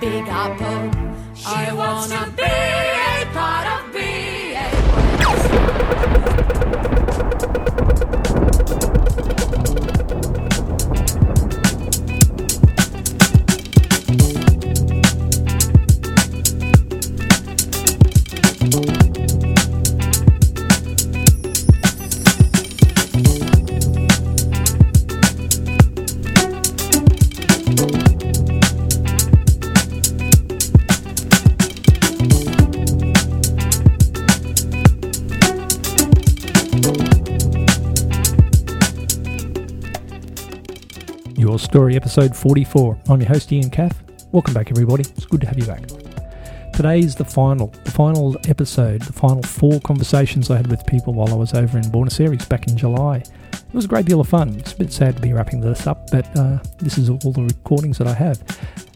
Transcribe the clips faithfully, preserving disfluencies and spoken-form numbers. big apple. She wants to be a part of Story episode forty-four. I'm your host Ian Kath. Welcome back everybody. It's good to have you back. Today's the final, the final episode, the final four conversations I had with people while I was over in Buenos Aires back in July. It was a great deal of fun. It's a bit sad to be wrapping this up, but uh, this is all the recordings that I have.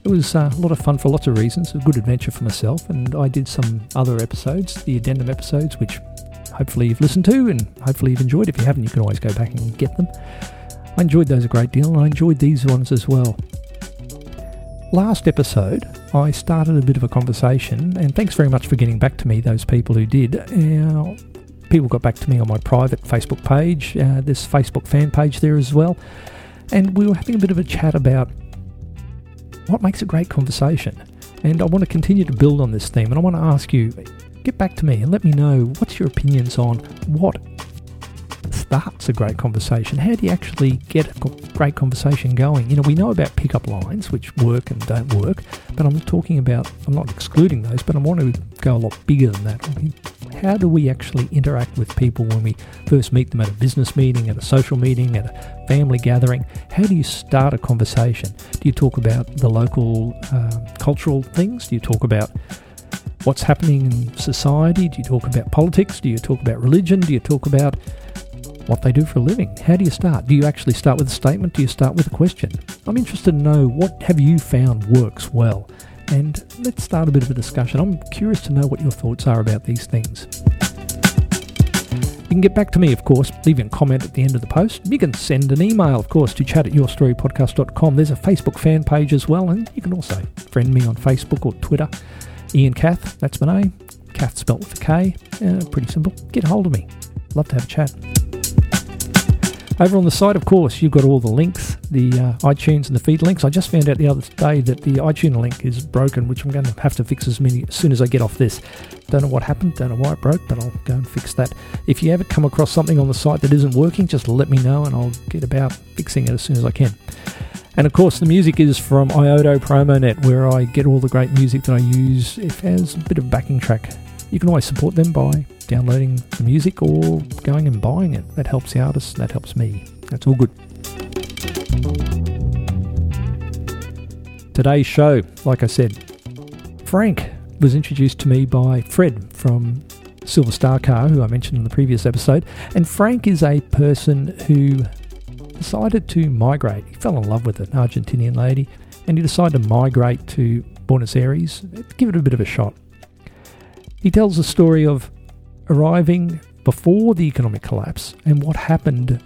It was uh, a lot of fun for lots of reasons, a good adventure for myself, and I did some other episodes, the addendum episodes, which hopefully you've listened to and hopefully you've enjoyed. If you haven't, you can always go back and get them. I enjoyed those a great deal, and I enjoyed these ones as well. Last episode, I started a bit of a conversation, and thanks very much for getting back to me, those people who did. Uh, people got back to me on my private Facebook page, uh, this Facebook fan page there as well, and we were having a bit of a chat about what makes a great conversation. And I want to continue to build on this theme, and I want to ask you, get back to me and let me know what's your opinions on what starts a great conversation. How do you actually get a great conversation going? You know, we know about pickup lines, which work and don't work, but I'm talking about, I'm not excluding those, but I want to go a lot bigger than that. I mean, how do we actually interact with people when we first meet them at a business meeting, at a social meeting, at a family gathering? How do you start a conversation? Do you talk about the local uh, cultural things? Do you talk about what's happening in society? Do you talk about politics? Do you talk about religion? Do you talk about what they do for a living? How do you start? Do you actually start with a statement? Do you start with a question? I'm interested to know, what have you found works well? And let's start a bit of a discussion. I'm curious to know what your thoughts are about these things. You can get back to me, of course, leaving a comment at the end of the post. You can send an email, of course, to chat at your story podcast dot com. There's a Facebook fan page as well, and you can also friend me on Facebook or Twitter. Ian Kath, that's my name. Kath spelt with a K. Uh, pretty simple. Get hold of me. Love to have a chat. Over on the site, of course, you've got all the links, the uh, iTunes and the feed links. I just found out the other day that the iTunes link is broken, which I'm going to have to fix as, many, as soon as I get off this. Don't know what happened, don't know why it broke, but I'll go and fix that. If you ever come across something on the site that isn't working, just let me know and I'll get about fixing it as soon as I can. And, of course, the music is from Iodo PromoNet, where I get all the great music that I use if as a bit of backing track. You can always support them by downloading the music or going and buying it. That helps the artist, that helps me. That's all good. Today's show, like I said, Frank was introduced to me by Fred from Silver Star Car, who I mentioned in the previous episode. And Frank is a person who decided to migrate. He fell in love with an Argentinian lady, and he decided to migrate to Buenos Aires, give it a bit of a shot. He tells the story of arriving before the economic collapse and what happened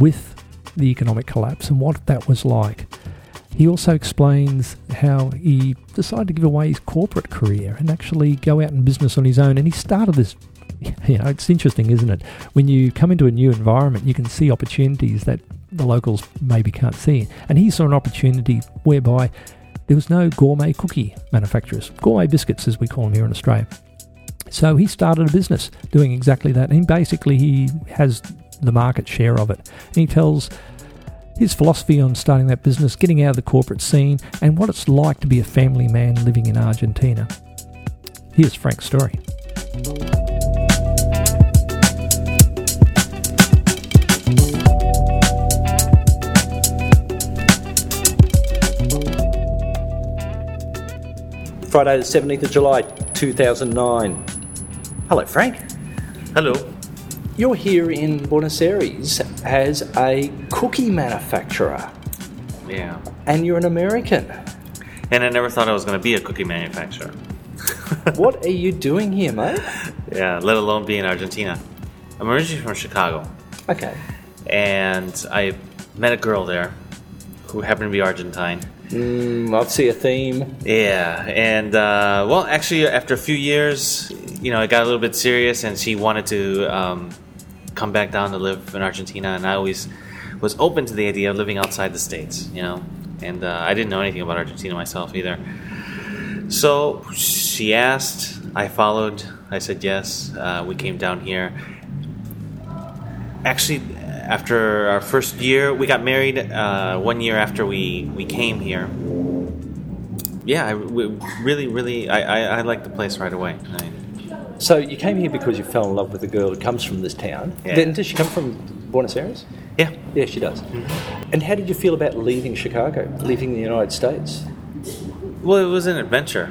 with the economic collapse and what that was like. He also explains how he decided to give away his corporate career and actually go out in business on his own. And he started this, you know, it's interesting, isn't it? When you come into a new environment, you can see opportunities that the locals maybe can't see. And he saw an opportunity whereby there was no gourmet cookie manufacturers, gourmet biscuits as we call them here in Australia. So he started a business doing exactly that, and basically he has the market share of it. And he tells his philosophy on starting that business, getting out of the corporate scene, and what it's like to be a family man living in Argentina. Here's Frank's story. Friday the seventeenth of July, two thousand nine. Hello, Frank. Hello. You're here in Buenos Aires as a cookie manufacturer. Yeah. And you're an American. And I never thought I was going to be a cookie manufacturer. What are you doing here, mate? Yeah, let alone be in Argentina. I'm originally from Chicago. Okay. And I met a girl there who happened to be Argentine. Mm, I'd see a theme. Yeah, and uh, well, actually, after a few years, you know, it got a little bit serious, and she wanted to um, come back down to live in Argentina. And I always was open to the idea of living outside the States, you know. And uh, I didn't know anything about Argentina myself either. So she asked. I followed. I said yes. Uh, we came down here. Actually, after our first year, we got married uh, one year after we, we came here. Yeah, I we really, really, I, I, I liked the place right away. I, so you came here because you fell in love with a girl who comes from this town. Yeah. Then, does she come from Buenos Aires? Yeah. Yeah, she does. Mm-hmm. And how did you feel about leaving Chicago, leaving the United States? Well, it was an adventure.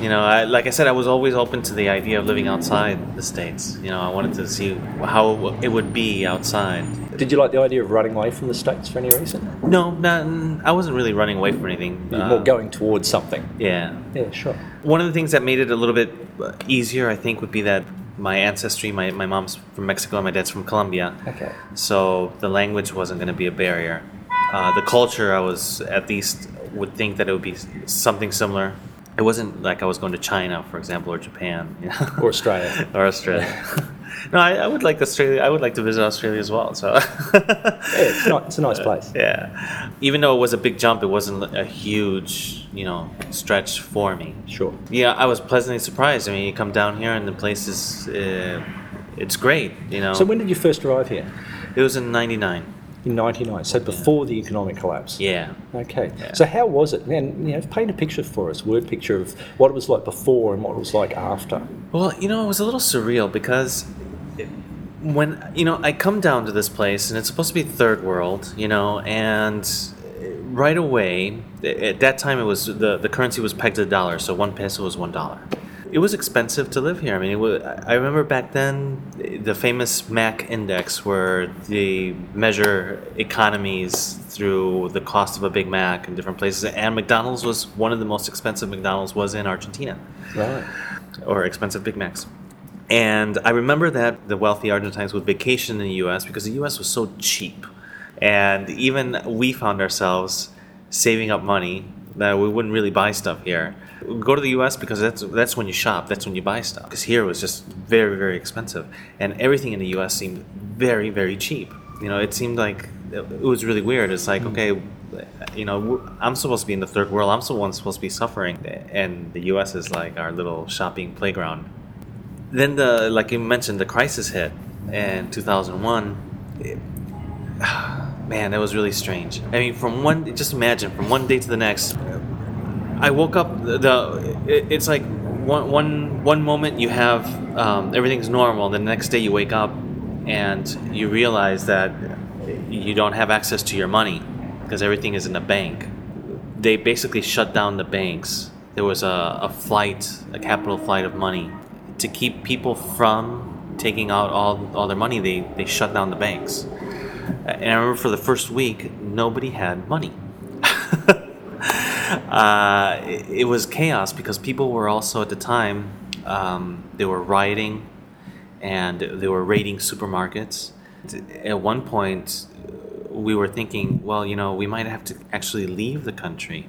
You know, I, like I said, I was always open to the idea of living outside the States. You know, I wanted to see how it would be outside. Did you like the idea of running away from the States for any reason? No, not, I wasn't really running away from anything. You're uh, more going towards something. Yeah. Yeah, sure. One of the things that made it a little bit easier, I think, would be that my ancestry, my, my mom's from Mexico and my dad's from Colombia. Okay. So the language wasn't going to be a barrier. Uh, the culture, I was at least would think that it would be something similar. It wasn't like I was going to China, for example, or Japan, you know? Or Australia, or Australia. Yeah. No, I, I would like Australia. I would like to visit Australia as well. So yeah, it's not, it's a nice place. Uh, yeah, even though it was a big jump, it wasn't a huge, you know, stretch for me. Sure. Yeah, I was pleasantly surprised. I mean, you come down here and the place is, uh, it's great, you know. So when did you first arrive here? It was in ninety-nine. In ninety-nine, so before yeah. the economic collapse. Yeah. Okay. Yeah. So how was it? And, you know, paint a picture for us, word picture of what it was like before and what it was like after. Well, you know, it was a little surreal because it, when, you know, I come down to this place and it's supposed to be third world, you know, and right away, at that time it was, the, the currency was pegged to the dollar, so one peso was one dollar. It was expensive to live here. I mean, it was, I remember back then the famous M A C index where they measure economies through the cost of a Big Mac in different places. And McDonald's was one of the most expensive McDonald's was in Argentina. Right. Or expensive Big Macs. And I remember that the wealthy Argentines would vacation in the U S because the U S was so cheap. And even we found ourselves saving up money that we wouldn't really buy stuff here. We go to the U S because that's that's when you shop, that's when you buy stuff. Because here it was just very, very expensive. And everything in the U S seemed very, very cheap. You know, it seemed like it was really weird. It's like, okay, you know, I'm supposed to be in the third world. I'm the one supposed to be suffering. And the U S is like our little shopping playground. Then, the like you mentioned, the crisis hit in two thousand one. It, Man, that was really strange. I mean, from one, just imagine, from one day to the next, I woke up, the, the it's like one, one, one moment you have, um, everything's normal, the next day you wake up and you realize that you don't have access to your money because everything is in a bank. They basically shut down the banks. There was a, a flight, a capital flight of money to keep people from taking out all, all their money. They, they shut down the banks. And I remember for the first week, nobody had money. uh, it, it was chaos because people were also at the time, um, they were rioting and they were raiding supermarkets. At one point, we were thinking, well, you know, we might have to actually leave the country.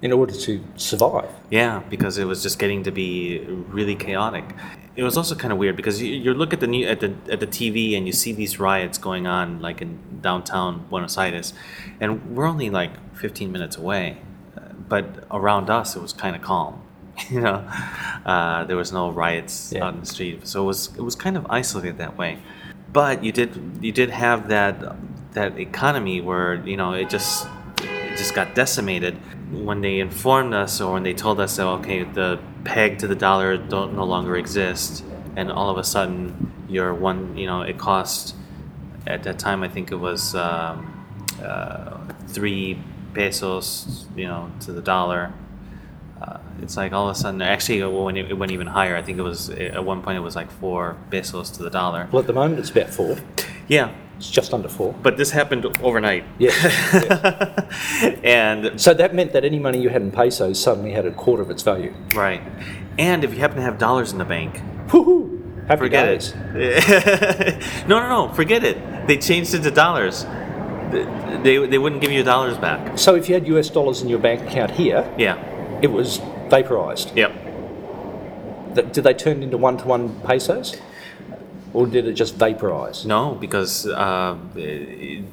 In order to survive. Yeah, because it was just getting to be really chaotic. It was also kind of weird because you, you look at the new, at the at the T V and you see these riots going on, like in downtown Buenos Aires, and we're only like fifteen minutes away, but around us it was kind of calm. You know, uh, there was no riots yeah. out in the street, so it was it was kind of isolated that way. But you did you did have that that economy where, you know, it just. just got decimated. When they informed us or when they told us that, okay, the peg to the dollar don't no longer exist, and all of a sudden your one, you know, it cost at that time, I think it was um, uh, three pesos, you know, to the dollar. Uh, it's like all of a sudden, actually, when it went even higher, I think it was at one point it was like four pesos to the dollar. Well, at the moment it's about four. Yeah. It's just under four. But this happened overnight. Yes. yes. And so that meant that any money you had in pesos suddenly had a quarter of its value. Right. And if you happen to have dollars in the bank, woo-hoo, happy forget days. It. no, no, no, forget it. They changed it to dollars. they they wouldn't give you dollars back. So if you had U S dollars in your bank account here, yeah, it was vaporized. Yep. Did they turn into one-to-one pesos? Or did it just vaporize? No, because uh,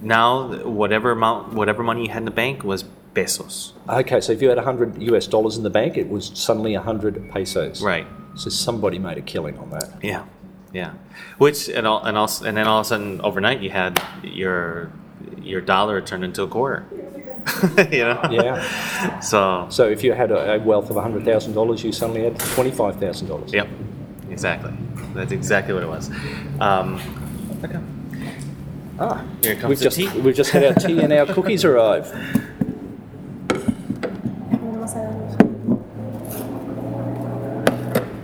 now whatever amount, whatever money you had in the bank was pesos. Okay, so if you had one hundred U S dollars in the bank, it was suddenly one hundred pesos. Right. So somebody made a killing on that. Yeah, yeah. Which and all and also and then all of a sudden overnight you had your your dollar turned into a quarter. You know. Yeah. So. So if you had a wealth of one hundred thousand dollars, you suddenly had twenty-five thousand dollars. Yep. Exactly. That's exactly what it was. Um, okay. Ah, here comes we've the just, tea. We've just had our tea and our cookies arrive.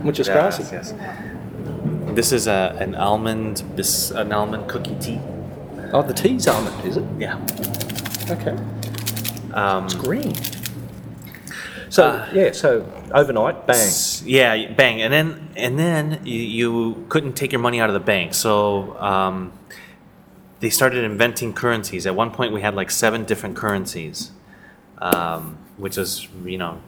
Which is yes, classy. Yes. This is a, an almond, this an almond cookie tea. Oh, the tea's almond, is it? Yeah. Okay. Um, it's green. So uh, yeah, so overnight, bang. Yeah, bang, and then and then you, you couldn't take your money out of the bank. So um, they started inventing currencies. At one point, we had like seven different currencies, um, which was you know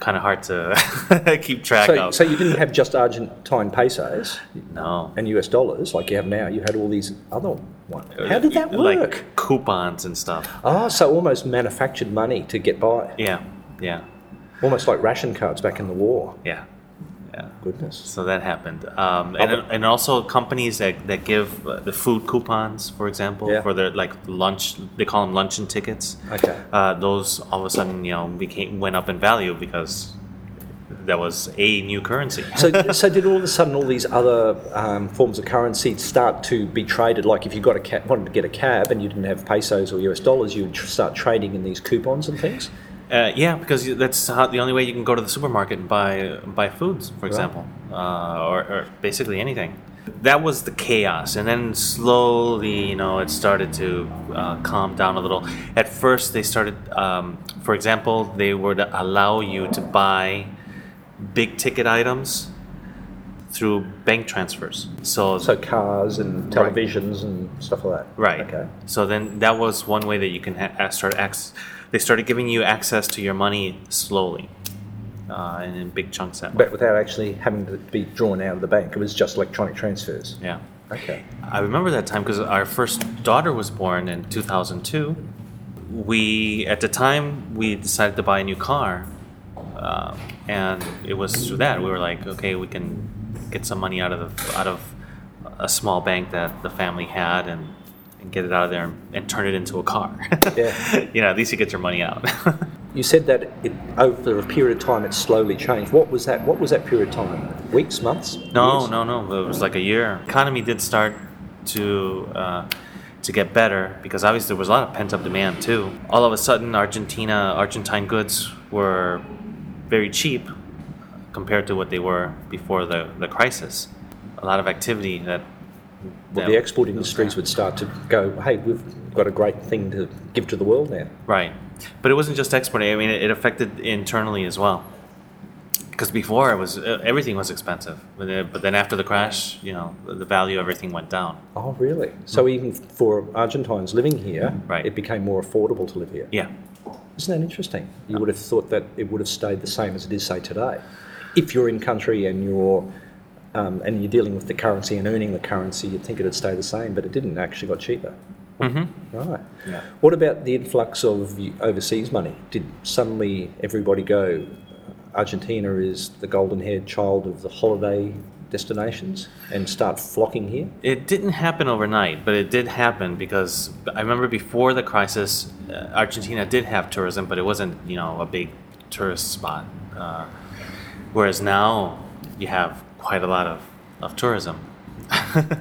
kind of hard to keep track so, of. So you didn't have just Argentine pesos, no, and U S dollars like you have now. You had all these other ones. How did that work? Like coupons and stuff. Oh, so almost manufactured money to get by. Yeah, yeah. Almost like ration cards back in the war. Yeah, yeah. Goodness. So that happened, um, and and also companies that, that give the food coupons, for example, yeah. for their like lunch, they call them luncheon tickets. Okay. Uh, those all of a sudden, you know, became went up in value because that was a new currency. so, so did all of a sudden all these other um, forms of currency start to be traded? Like if you got a cab, wanted to get a cab, and you didn't have pesos or U S dollars, you would tr- start trading in these coupons and things. Uh, yeah, because that's how, the only way you can go to the supermarket and buy buy foods, for example, uh, or, or basically anything. That was the chaos, and then slowly, you know, it started to uh, calm down a little. At first, they started, um, for example, they would allow you to buy big ticket items through bank transfers. So, so cars and televisions right. and stuff like that. Right. Okay. So then that was one way that you can ha- start access. They started giving you access to your money slowly, uh, and in big chunks that way. But without actually having to be drawn out of the bank. It was just electronic transfers. Yeah. Okay. I remember that time because our first daughter was born in two thousand two. We, at the time, we decided to buy a new car, uh, and it was through that. We were like, okay, we can get some money out of the, out of a small bank that the family had and and get it out of there and, and turn it into a car. Yeah. You know, at least you get your money out. You said that it, over a period of time it slowly changed. What was that? What was that period of time? Weeks, months? No, years? no, no. It was like a year. Economy did start to uh, to get better because obviously there was a lot of pent-up demand too. All of a sudden, Argentina, Argentine goods were very cheap compared to what they were before the, the crisis. A lot of activity that Well, the export industries would start to go, hey, we've got a great thing to give to the world now. Right. But it wasn't just exporting. I mean, it affected internally as well. Because before, it was everything was expensive. But then after the crash, you know, the value of everything went down. Oh, really? So mm-hmm. even for Argentines living here, right. it became more affordable to live here. Yeah. Isn't that interesting? You no. would have thought that it would have stayed the same as it is, say, today. If you're in country and you're... Um, and you're dealing with the currency and earning the currency, you'd think it'd stay the same, but it didn't. It actually got cheaper. Mm-hmm. Right. Yeah. What about the influx of overseas money? Did suddenly everybody go, Argentina is the golden-haired child of the holiday destinations, and start flocking here? It didn't happen overnight, but it did happen because I remember before the crisis, uh, Argentina did have tourism, but it wasn't, you know, a big tourist spot. Uh, whereas now you have quite a lot of, of tourism.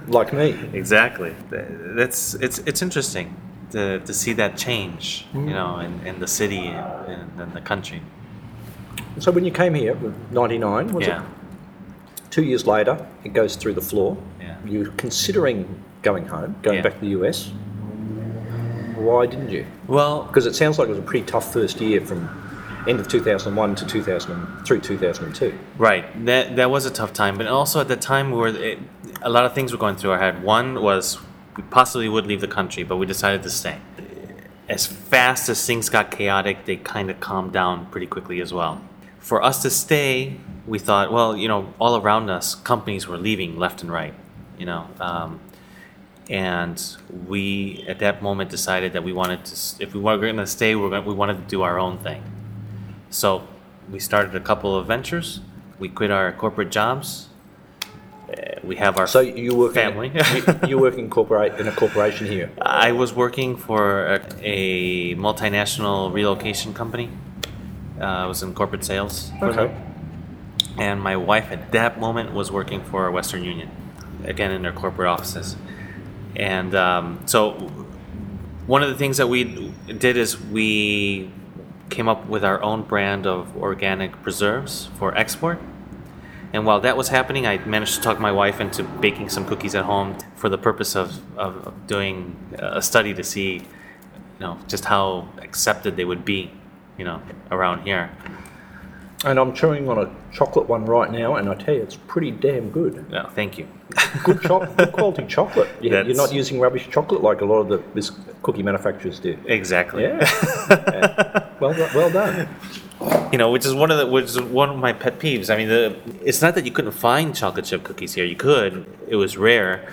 Like me. Exactly. That's it's it's interesting to to see that change, mm. you know, in, in the city and in the country. So when you came here, ninety-nine, was yeah. it? Two years later, it goes through the floor. Yeah. You're considering going home, going yeah. back to the U S. Why didn't you? Well... Because it sounds like it was a pretty tough first year from... end of two thousand one to two thousand through two thousand two. Right. That that was a tough time, but also at the time where it, a lot of things were going through our head. One was we possibly would leave the country, but we decided to stay. as fast as things got chaotic, they kind of calmed down pretty quickly as well. For us to stay, we thought, well, you know, all around us, companies were leaving left and right, you know. Um, and we, at that moment, decided that we wanted to, if we were going to stay, we we wanted to do our own thing. So we started a couple of ventures. We quit our corporate jobs. We have our so you work family. In, you, you work in corporate in a corporation here. I was working for a, a multinational relocation company. Uh, I was in corporate sales. For okay. Them. And my wife at that moment was working for Western Union, again in their corporate offices. And um, so, one of the things that we did is we came up with our own brand of organic preserves for export. And while that was happening, I managed to talk my wife into baking some cookies at home for the purpose of, of doing a study to see, you know, just how accepted they would be, you know, around here. And I'm chewing on a chocolate one right now, and I tell you, it's pretty damn good. Yeah, thank you. Good, cho- good quality chocolate. Yeah, you're not using rubbish chocolate like a lot of the this cookie manufacturers do. Exactly. Yeah. Yeah. Well, well done. You know, which is one of the which is one of my pet peeves. I mean, the, it's not that you couldn't find chocolate chip cookies here. You could. It was rare.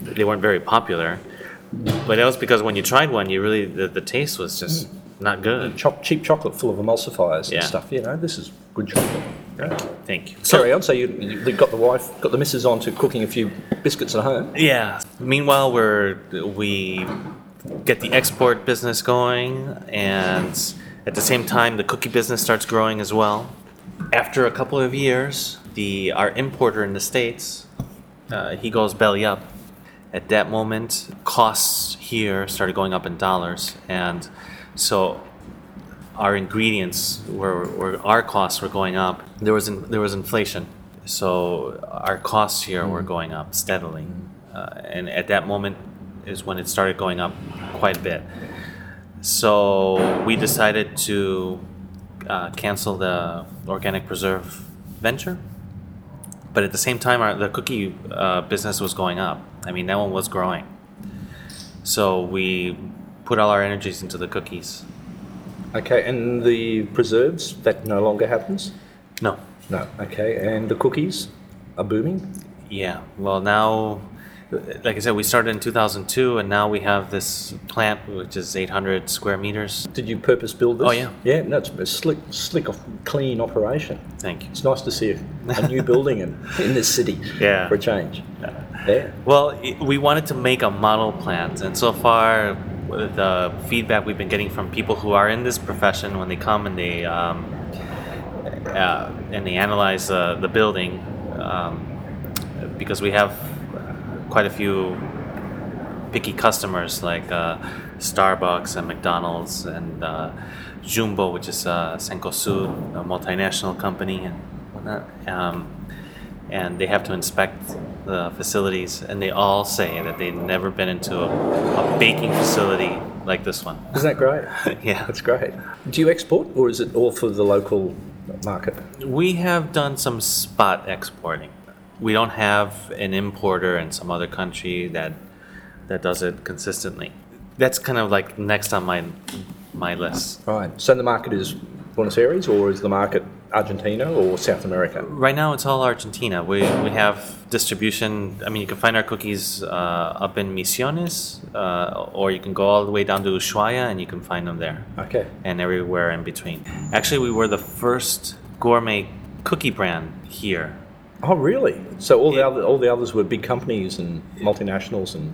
They weren't very popular. But that was because when you tried one, you really the, the taste was just not good. Cho- cheap chocolate full of emulsifiers yeah. and stuff. You know, this is good chocolate. Yeah. Thank you. Carry so, on. So you, you got the wife, got the missus on to cooking a few biscuits at home. Yeah. Meanwhile, we're we get the export business going and. At the same time, the cookie business starts growing as well. After a couple of years, the our importer in the States, uh, he goes belly up. At that moment, costs here started going up in dollars. And so our ingredients, were, were our costs were going up. There was in, there was inflation. So our costs here mm. were going up steadily. Uh, and at that moment is when it started going up quite a bit. So we decided to uh, cancel the organic preserve venture, but at the same time, our, the cookie uh, business was going up. I mean, that one was growing. So we put all our energies into the cookies. Okay, and the preserves, that no longer happens? No. No, okay, and the cookies are booming? Yeah, well now... Like I said, we started in two thousand two, and now we have this plant, which is eight hundred square meters. Did you purpose build this? Oh, yeah. Yeah, no, it's a slick, slick, clean operation. Thank you. It's nice to see a, a new building in, in this city yeah. for a change. Yeah. yeah. Well, it, we wanted to make a model plant, and so far the feedback we've been getting from people who are in this profession when they come and they, um, uh, and they analyze uh, the building, um, because we have... quite a few picky customers like uh, Starbucks and McDonald's and uh, Jumbo, which is uh, Senkosu, a multinational company and whatnot. Um, and they have to inspect the facilities, and they all say that they've never been into a, a baking facility like this one. Isn't that great? Yeah. That's great. Do you export, or is it all for the local market? We have done some spot exporting. We don't have an importer in some other country that that does it consistently. That's kind of like next on my my list. Right. So the market is Buenos Aires, or is the market Argentina or South America? Right now it's all Argentina. We we have distribution. I mean, you can find our cookies uh, up in Misiones, uh, or you can go all the way down to Ushuaia and you can find them there. Okay. And everywhere in between. Actually, we were the first gourmet cookie brand here. Oh really? So all the it, other all the others were big companies and multinationals and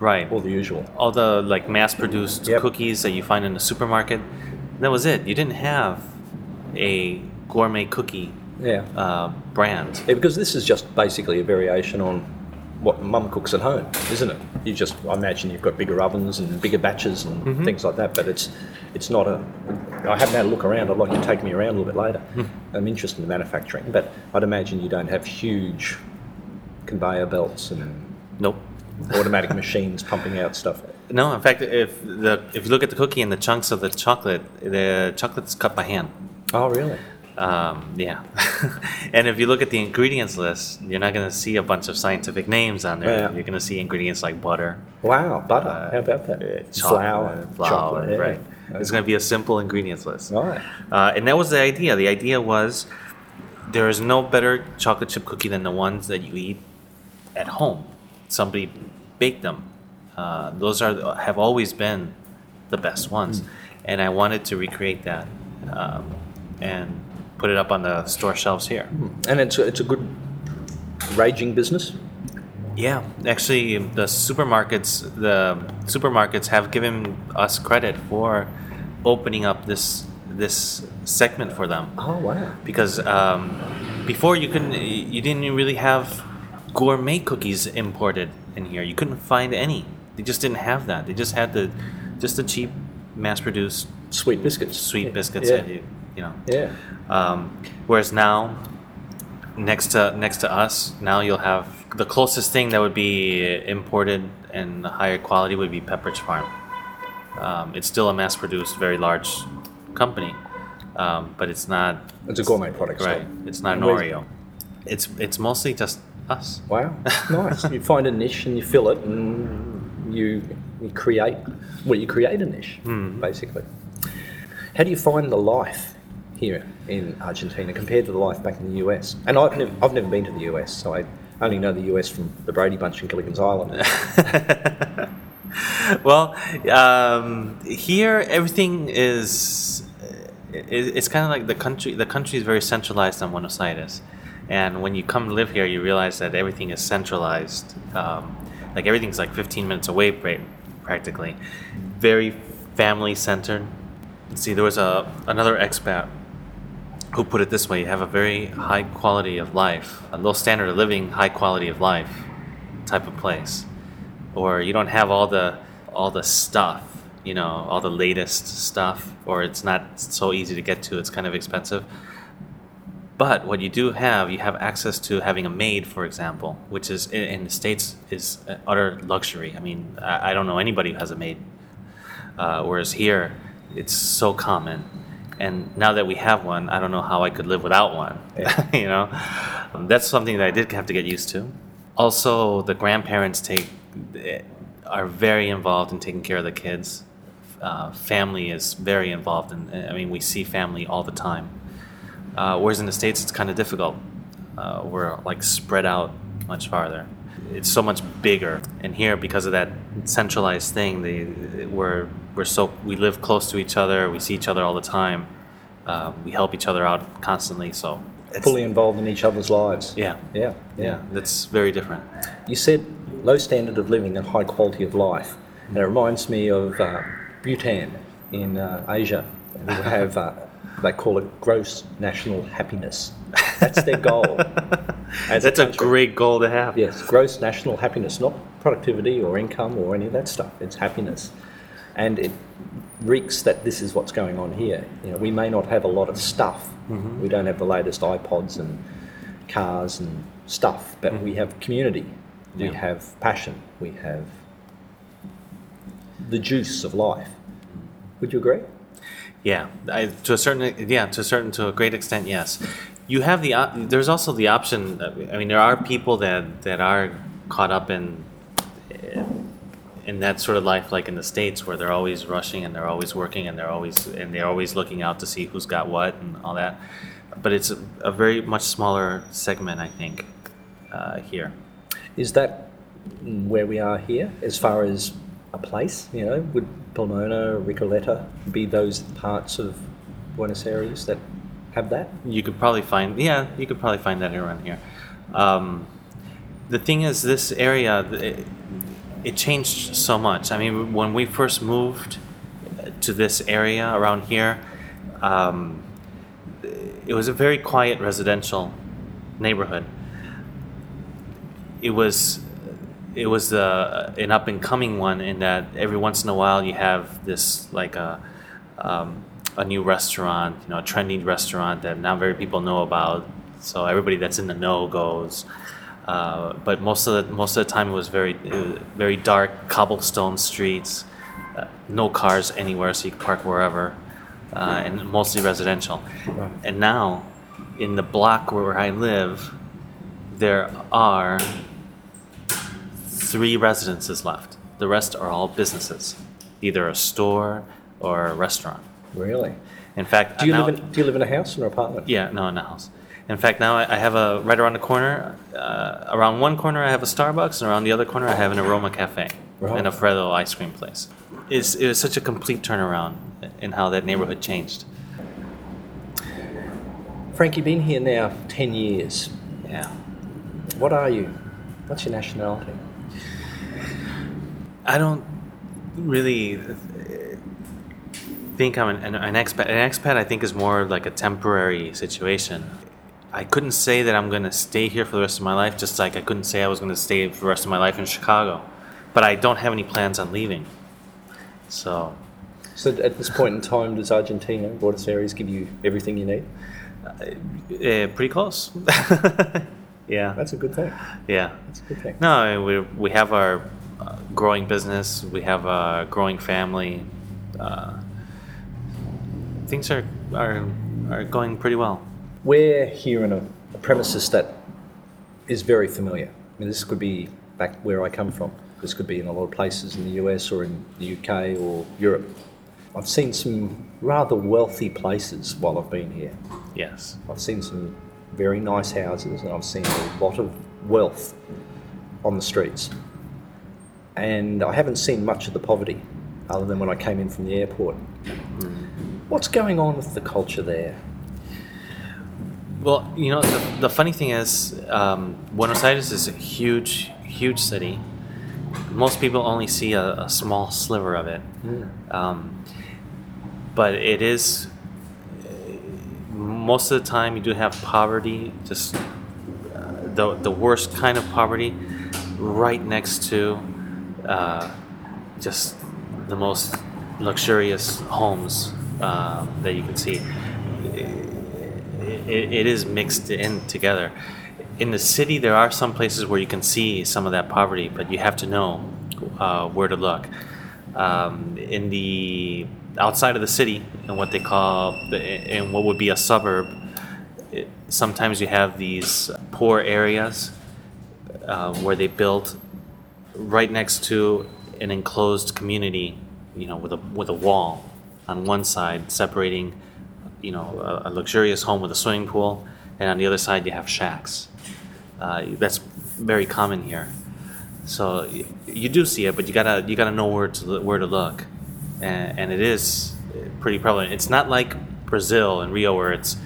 right. all the usual. All the like mass-produced yep. cookies that you find in the supermarket. That was it. You didn't have a gourmet cookie yeah. uh, brand. Yeah, because this is just basically a variation on what mum cooks at home, isn't it? You just I imagine you've got bigger ovens and bigger batches and mm-hmm. things like that, but it's it's not a I haven't had a look around. I'd like you to take me around a little bit later. Mm-hmm. I'm interested in manufacturing, but I'd imagine you don't have huge conveyor belts and nope. automatic machines pumping out stuff. No, in fact, if the if you look at the cookie and the chunks of the chocolate, the chocolate's cut by hand. Oh, really? Um, yeah. And if you look at the ingredients list, you're not going to see a bunch of scientific names on there. Yeah. You're going to see ingredients like butter. Wow, butter. Uh, How about that? Flour. Flour, chocolate, yeah. Right. Okay. It's going to be a simple ingredients list. All right. Uh, and that was the idea. The idea was there is no better chocolate chip cookie than the ones that you eat at home. Somebody baked them. Uh, those are have always been the best ones. Mm. And I wanted to recreate that. Um, and... put it up on the store shelves here. And it's a, it's a good raging business? Yeah. Actually, the supermarkets the supermarkets have given us credit for opening up this this segment for them. Oh, wow. Because um, before you couldn't you didn't really have gourmet cookies imported in here. You couldn't find any. They just didn't have that. They just had the just the cheap mass-produced sweet biscuits. Sweet yeah. biscuits. Yeah. Yeah. You know, yeah. Um, whereas now, next to next to us, now you'll have the closest thing that would be imported and higher quality would be Pepperidge Farm. Um, it's still a mass-produced, very large company, um, but it's not. It's a gourmet product, right? Store. It's not an Oreo. It's it's mostly just us. Wow, nice. You find a niche and you fill it, and you you create well, you create a niche mm. basically. How do you find the life here in Argentina compared to the life back in the U S? And I've never, I've never been to the U S, so I only know the U S from the Brady Bunch and Gilligan's Island. Well, um, here everything is, it's kind of like the country, the country is very centralized on Buenos Aires. And when you come live here, you realize that everything is centralized. Um, like everything's like fifteen minutes away practically. Very family-centered. See, there was a another expat who put it this way: you have a very high quality of life, a low standard of living, high quality of life type of place, or you don't have all the all the stuff, you know, all the latest stuff, or it's not so easy to get to. It's kind of expensive. But what you do have, you have access to having a maid, for example, which is in the States is utter luxury. I mean, I don't know anybody who has a maid, uh, whereas here. It's so common, and now that we have one, I don't know how I could live without one. Yeah. You know, um, that's something that I did have to get used to. Also, the grandparents take are very involved in taking care of the kids. Uh, family is very involved, and in, I mean, we see family all the time. Uh, whereas in the States, it's kind of difficult. Uh, we're like spread out much farther. It's so much bigger, and here because of that centralized thing, they we're we're so we live close to each other. We see each other all the time. Uh, we help each other out constantly. So it's, fully involved in each other's lives. Yeah, yeah, yeah, yeah. That's very different. You said low standard of living and high quality of life, and it reminds me of uh, Bhutan in uh, Asia. We have uh, they call it gross national happiness. That's their goal. As That's a, a great goal to have. Yes, gross national happiness, not productivity or income or any of that stuff. It's happiness. And it reeks that this is what's going on here. You know, we may not have a lot of stuff. Mm-hmm. We don't have the latest iPods and cars and stuff, but mm-hmm. we have community. Yeah. We have passion. We have the juice of life. Would you agree? Yeah, I, to a certain yeah, to a certain to a great extent, yes. You have the op- there's also the option. I mean, there are people that, that are caught up in in that sort of life, like in the States, where they're always rushing and they're always working and they're always and they're always looking out to see who's got what and all that. But it's a, a very much smaller segment, I think, uh, here. Is that where we are here, as far as a place? You know, would Pomona, Ricoleta be those parts of Buenos Aires that? Have that? You could probably find, yeah, you could probably find that around here. Um, the thing is, this area, it, it changed so much. I mean, when we first moved to this area around here, um, it was a very quiet residential neighborhood. It was, it was uh, an up and coming one in that every once in a while you have this like a. Um, a new restaurant, you know, a trendy restaurant that not very people know about. So everybody that's in the know goes. Uh, but most of the most of the time, it was very uh, very dark cobblestone streets, uh, no cars anywhere, so you could park wherever. uh, and mostly residential. And now, in the block where I live, there are three residences left. The rest are all businesses, either a store or a restaurant. Really? In fact, do you now, live in do you live in a house or an apartment? Yeah, no, in a house. In fact, now I have a right around the corner. Uh, around one corner, I have a Starbucks, and around the other corner, I have an Aroma Cafe right. and a Freddo ice cream place. It's it was such a complete turnaround in how that neighborhood changed. Frank, you've been here now for ten years. Yeah. What are you? What's your nationality? I don't really think I'm an, an expat. An expat, I think, is more like a temporary situation. I couldn't say that I'm going to stay here for the rest of my life, just like I couldn't say I was going to stay for the rest of my life in Chicago. But I don't have any plans on leaving. So, so at this point in time, does Argentina, Buenos Aires, give you everything you need? Uh, uh, pretty close. Yeah. That's a good thing. Yeah. That's a good thing. No, I mean, we we have our uh, growing business. We have a growing family. Uh, things are, are are going pretty well. We're here in a, a premises that is very familiar. I mean, this could be back where I come from. This could be in a lot of places in the U S or in the U K or Europe. I've seen some rather wealthy places while I've been here. Yes. I've seen some very nice houses, and I've seen a lot of wealth on the streets. And I haven't seen much of the poverty, other than when I came in from the airport. Mm. What's going on with the culture there? Well, you know, the, the funny thing is, um, Buenos Aires is a huge, huge city. Most people only see a, a small sliver of it. Mm. Um, but it is, most of the time you do have poverty, just uh, the, the worst kind of poverty, right next to uh, just the most luxurious homes uh, that you can see. It, it is mixed in together. In the city, there are some places where you can see some of that poverty, but you have to know uh, where to look. Um, in the outside of the city, in what they call, in what would be a suburb, it, sometimes you have these poor areas uh, where they built right next to an enclosed community, you know, with a with a wall on one side separating, you know, a, a luxurious home with a swimming pool, and on the other side you have shacks. Uh, that's very common here. So you, you do see it, but you gotta you gotta know where to where to look, and, and it is pretty prevalent. It's not like Brazil and Rio where it's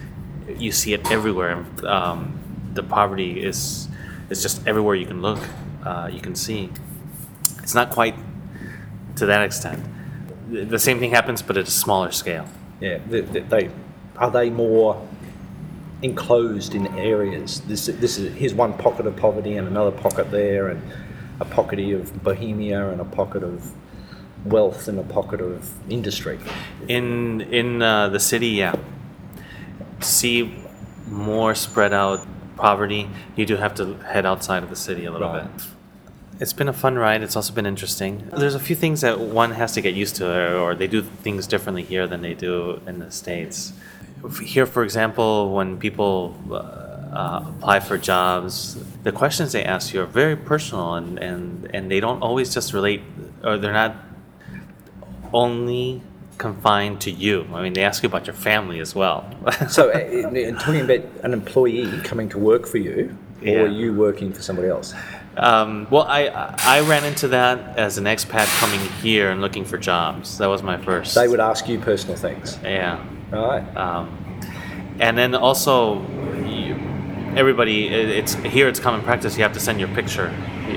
you see it everywhere. Um, the poverty is it's just everywhere you can look, uh, you can see. It's not quite to that extent. The, the same thing happens, but at a smaller scale. Yeah, they, they are they more enclosed in areas. This this is here's one pocket of poverty and another pocket there, and a pocket of bohemia and a pocket of wealth and a pocket of industry. In in uh, the city, yeah, see more spread out poverty. You do have to head outside of the city a little right. bit. It's been a fun ride. It's also been interesting. There's a few things that one has to get used to, or, or they do things differently here than they do in the States. Here, for example, when people uh, uh, apply for jobs, the questions they ask you are very personal, and, and, and they don't always just relate, or they're not only confined to you. I mean, they ask you about your family as well. So, uh, talking about an employee coming to work for you, yeah. or you working for somebody else? Um, well, I I ran into that as an expat coming here and looking for jobs. That was my first. They would ask you personal things. Yeah. All right. Um, and then also, you, everybody, it's here. It's common practice. You have to send your picture.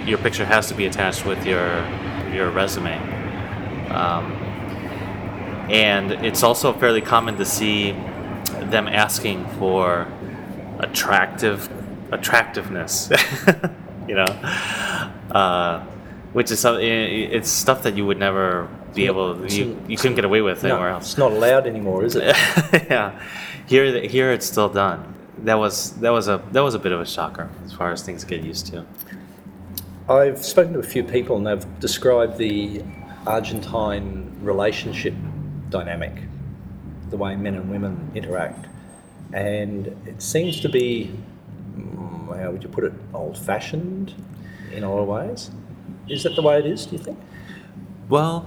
Your picture has to be attached with your your resume. Um, and it's also fairly common to see them asking for attractive attractiveness. You know, uh, which is something. It's stuff that you would never be able. You you couldn't get away with anywhere no, else. It's not allowed anymore, is it? Yeah, here here it's still done. That was that was a that was a bit of a shocker as far as things get used to. I've spoken to a few people and they've described the Argentine relationship dynamic, the way men and women interact. And it seems to be, how would you put it, old-fashioned in a lot of ways. Is that the way it is, do you think? Well,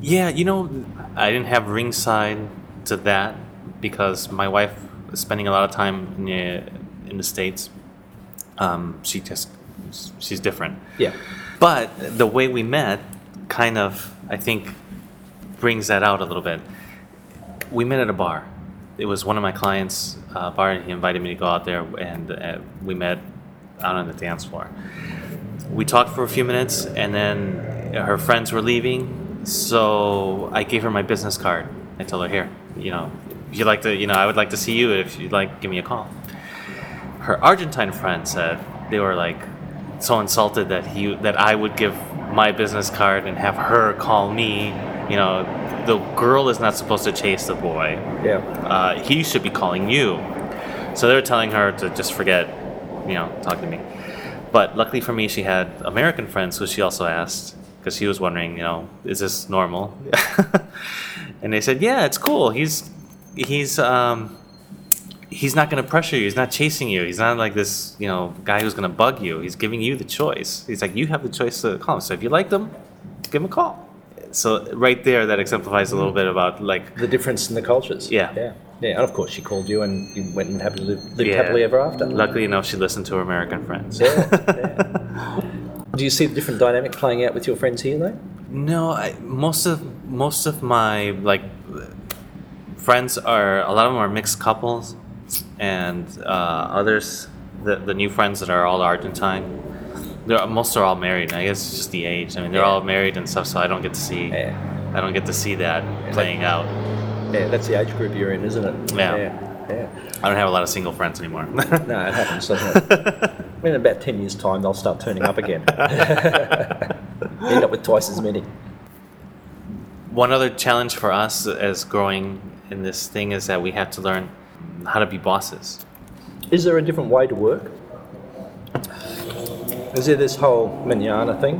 yeah, you know, I didn't have ringside to that because my wife was spending a lot of time in the, in the States. Um, she just, she's different. Yeah. But the way we met kind of, I think, brings that out a little bit. We met at a bar. It was one of my clients' uh, bar, and he invited me to go out there, and uh, we met out on the dance floor. We talked for a few minutes, and then her friends were leaving, so I gave her my business card. I told her, here, you know, if you'd like to, you know, I would like to see you. If you'd like, give me a call. Her Argentine friend said they were like so insulted that he that I would give my business card and have her call me. You know, the girl is not supposed to chase the boy. Yeah. Uh, he should be calling you. So they were telling her to just forget, you know, talk to me. But luckily for me, she had American friends who she also asked because she was wondering, you know, is this normal? And they said, yeah, it's cool. He's he's um, he's not going to pressure you. He's not chasing you. He's not like this, you know, guy who's going to bug you. He's giving you the choice. He's like, you have the choice to call him. So if you like them, give him a call. So right there, that exemplifies a little bit about like the difference in the cultures. Yeah, yeah, yeah. And of course, she called you, and you went and happened to live, lived yeah. happily ever after. Luckily enough, she listened to her American friends. Yeah. Yeah. Do you see the different dynamic playing out with your friends here, though? No, I, most of most of my like friends are a lot of them are mixed couples, and uh, others the the new friends that are all Argentine. They're, most are all married. I guess it's just the age. I mean, they're yeah. all married and stuff, so I don't get to see. Yeah. I don't get to see that it's playing like, out. Yeah, that's the age group you're in, isn't it? Yeah. yeah, yeah. I don't have a lot of single friends anymore. No, it happens, doesn't it? In about ten years' time, they'll start turning up again. End up with twice as many. One other challenge for us as growing in this thing is that we have to learn how to be bosses. Is there a different way to work? Is there this whole manana thing?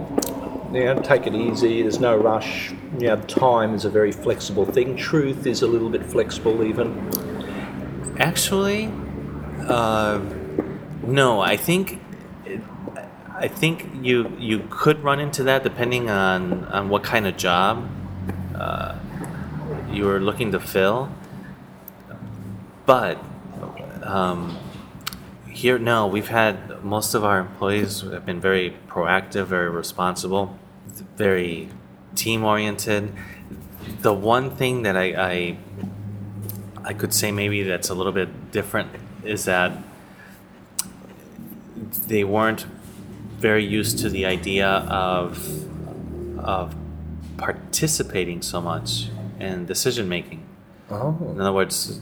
You know, take it easy, there's no rush. You know, time is a very flexible thing. Truth is a little bit flexible even. Actually, uh, no, I think I think you you could run into that depending on, on what kind of job uh, you were looking to fill. But um, here, no, we've had most of our employees have been very proactive, very responsible, very team-oriented. The one thing that I, I I could say maybe that's a little bit different is that they weren't very used to the idea of of participating so much in decision-making. Oh. In other words,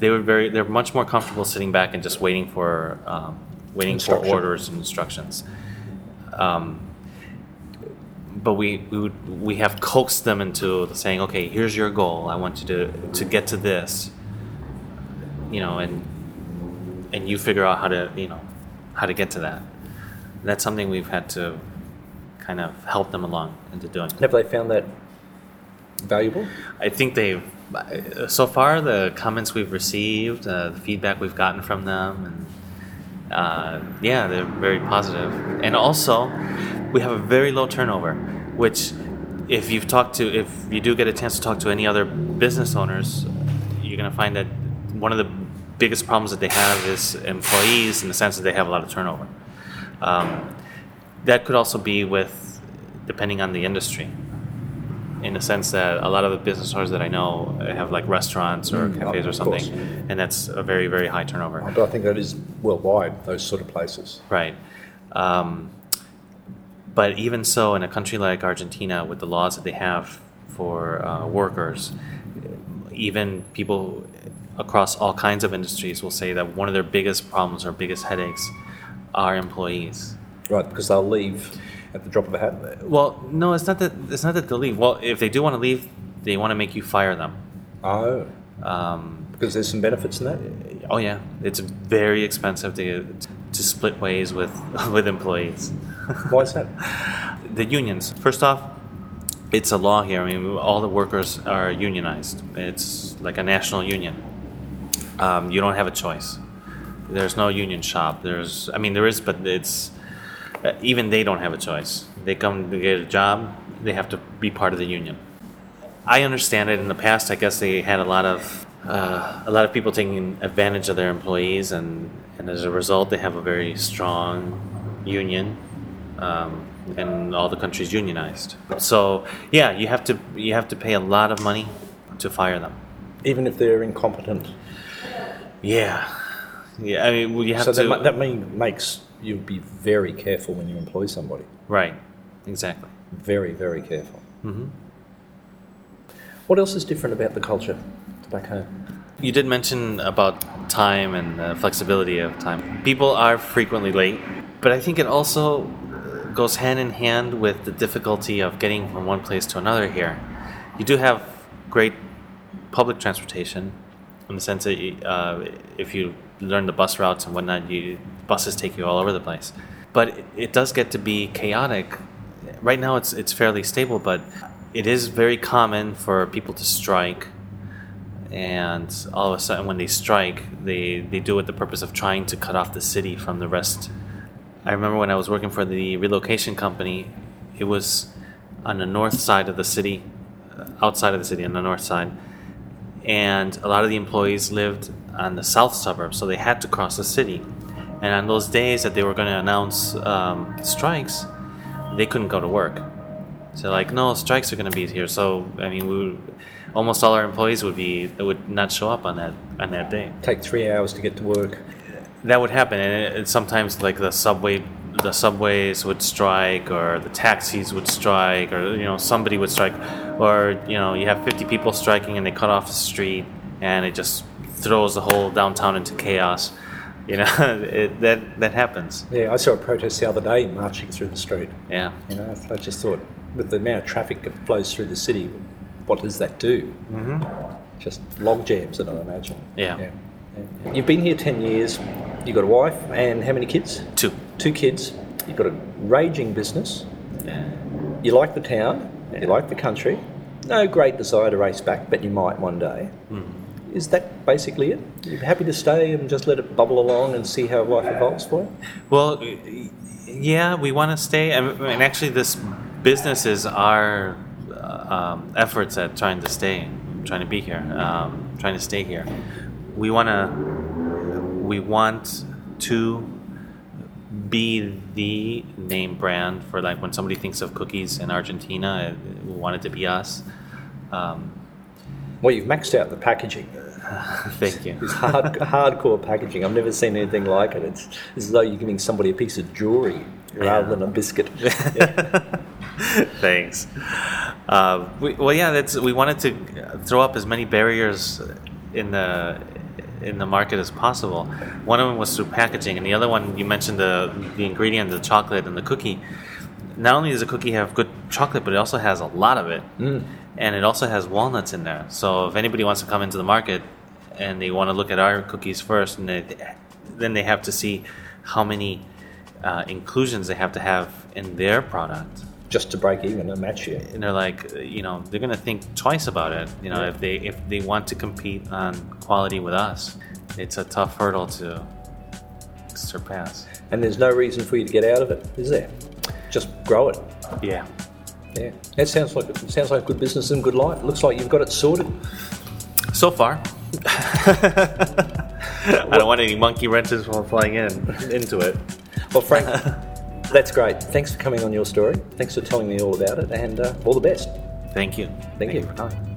They were very. They're much more comfortable sitting back and just waiting for, um, waiting for orders and instructions. Um, but we we would, we have coaxed them into saying, "Okay, here's your goal. I want you to, to get to this. You know, and and you figure out how to you know how to get to that." And that's something we've had to kind of help them along into doing. Have they found that valuable? I think they've. So far, the comments we've received, uh, the feedback we've gotten from them, and uh, yeah, they're very positive. And also, we have a very low turnover, which, if you've talked to, if you do get a chance to talk to any other business owners, you're going to find that one of the biggest problems that they have is employees, in the sense that they have a lot of turnover. Um, that could also be with, depending on the industry. In the sense that a lot of the business owners that I know have like restaurants or mm, cafes or something, and that's a very, very high turnover. But I think that is worldwide, those sort of places. Right. Um, but even so, in a country like Argentina, with the laws that they have for uh, workers, even people across all kinds of industries will say that one of their biggest problems or biggest headaches are employees. Right, because they'll leave at the drop of a hat? Well, no, it's not that it's not that they'll leave. Well, if they do want to leave, they want to make you fire them. Oh. Um, because there's some benefits in that? Oh, yeah. It's very expensive to to split ways with, with employees. Why is that? The unions. First off, it's a law here. I mean, all the workers are unionized. It's like a national union. Um, you don't have a choice. There's no union shop. There's, I mean, there is, but it's uh, even they don't have a choice. They come to get a job. They have to be part of the union. I understand it. In the past, I guess they had a lot of uh, a lot of people taking advantage of their employees, and, and as a result, they have a very strong union, um, and all the country's unionized. So yeah, you have to you have to pay a lot of money to fire them, even if they're incompetent. Yeah, yeah. I mean, well, you have so to. So that, that mean, makes you be very careful when you employ somebody. Right. Exactly. Very, very careful. Mm-hmm. What else is different about the culture back home? You did mention about time and uh, flexibility of time. People are frequently late, but I think it also goes hand in hand with the difficulty of getting from one place to another here. You do have great public transportation in the sense that you, uh, if you learn the bus routes and whatnot, you, buses take you all over the place. But it, it does get to be chaotic. Right now it's it's fairly stable, but it is very common for people to strike, and all of a sudden when they strike, they, they do it with the purpose of trying to cut off the city from the rest. I remember when I was working for the relocation company, it was on the north side of the city, outside of the city on the north side, and a lot of the employees lived on the south suburbs, so they had to cross the city. And on those days that they were going to announce um, strikes, they couldn't go to work. So like, no, strikes are going to be here. So I mean, we would, almost all our employees would be would not show up on that on that day. Take three hours to get to work. That would happen, and it, it, sometimes like the subway, the subways would strike, or the taxis would strike, or you know somebody would strike, or you know you have fifty people striking and they cut off the street, and it just throws the whole downtown into chaos. You know, it, that that happens. Yeah, I saw a protest the other day marching through the street. Yeah. You know, I just thought, with the amount of traffic that flows through the city, what does that do? Mm-hmm. Just log jams, I imagine. Yeah. Yeah. Yeah. You've been here ten years. You've got a wife and how many kids? Two. Two kids. You've got a raging business. Yeah. You like the town. Yeah. You like the country. No great desire to race back, but you might one day. Mm-hmm. Is that basically it? You're happy to stay and just let it bubble along and see how life evolves for you? Well, yeah, we want to stay. And actually, this business is our um, efforts at trying to stay, trying to be here, um, trying to stay here. We want to, we want to be the name brand for, like, when somebody thinks of cookies in Argentina, we want it to be us. Um, Well, you've maxed out the packaging. Thank you. It's hard, hardcore packaging. I've never seen anything like it. It's, it's as though you're giving somebody a piece of jewelry rather yeah. than a biscuit. Yeah. Thanks. Uh, we, well, yeah, that's we wanted to throw up as many barriers in the in the market as possible. One of them was through packaging, and the other one you mentioned the the ingredient, the chocolate and the cookie. Not only does a cookie have good chocolate, but it also has a lot of it. Mm. And it also has walnuts in there. So if anybody wants to come into the market and they want to look at our cookies first, and they, then they have to see how many uh, inclusions they have to have in their product. Just to break even and match you. And they're like, you know, they're going to think twice about it. You know, yeah. if they if they want to compete on quality with us, it's a tough hurdle to surpass. And there's no reason for you to get out of it, is there? Just grow it. Yeah. Yeah, that sounds like it sounds like good business and good life. It looks like you've got it sorted. So far. I don't want any monkey wrenches while flying in into it. Well, Frank, that's great. Thanks for coming on your story. Thanks for telling me all about it, and uh, all the best. Thank you. Thank, Thank you. you for coming.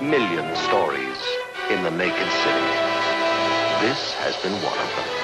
Million stories in the naked city. This has been one of them.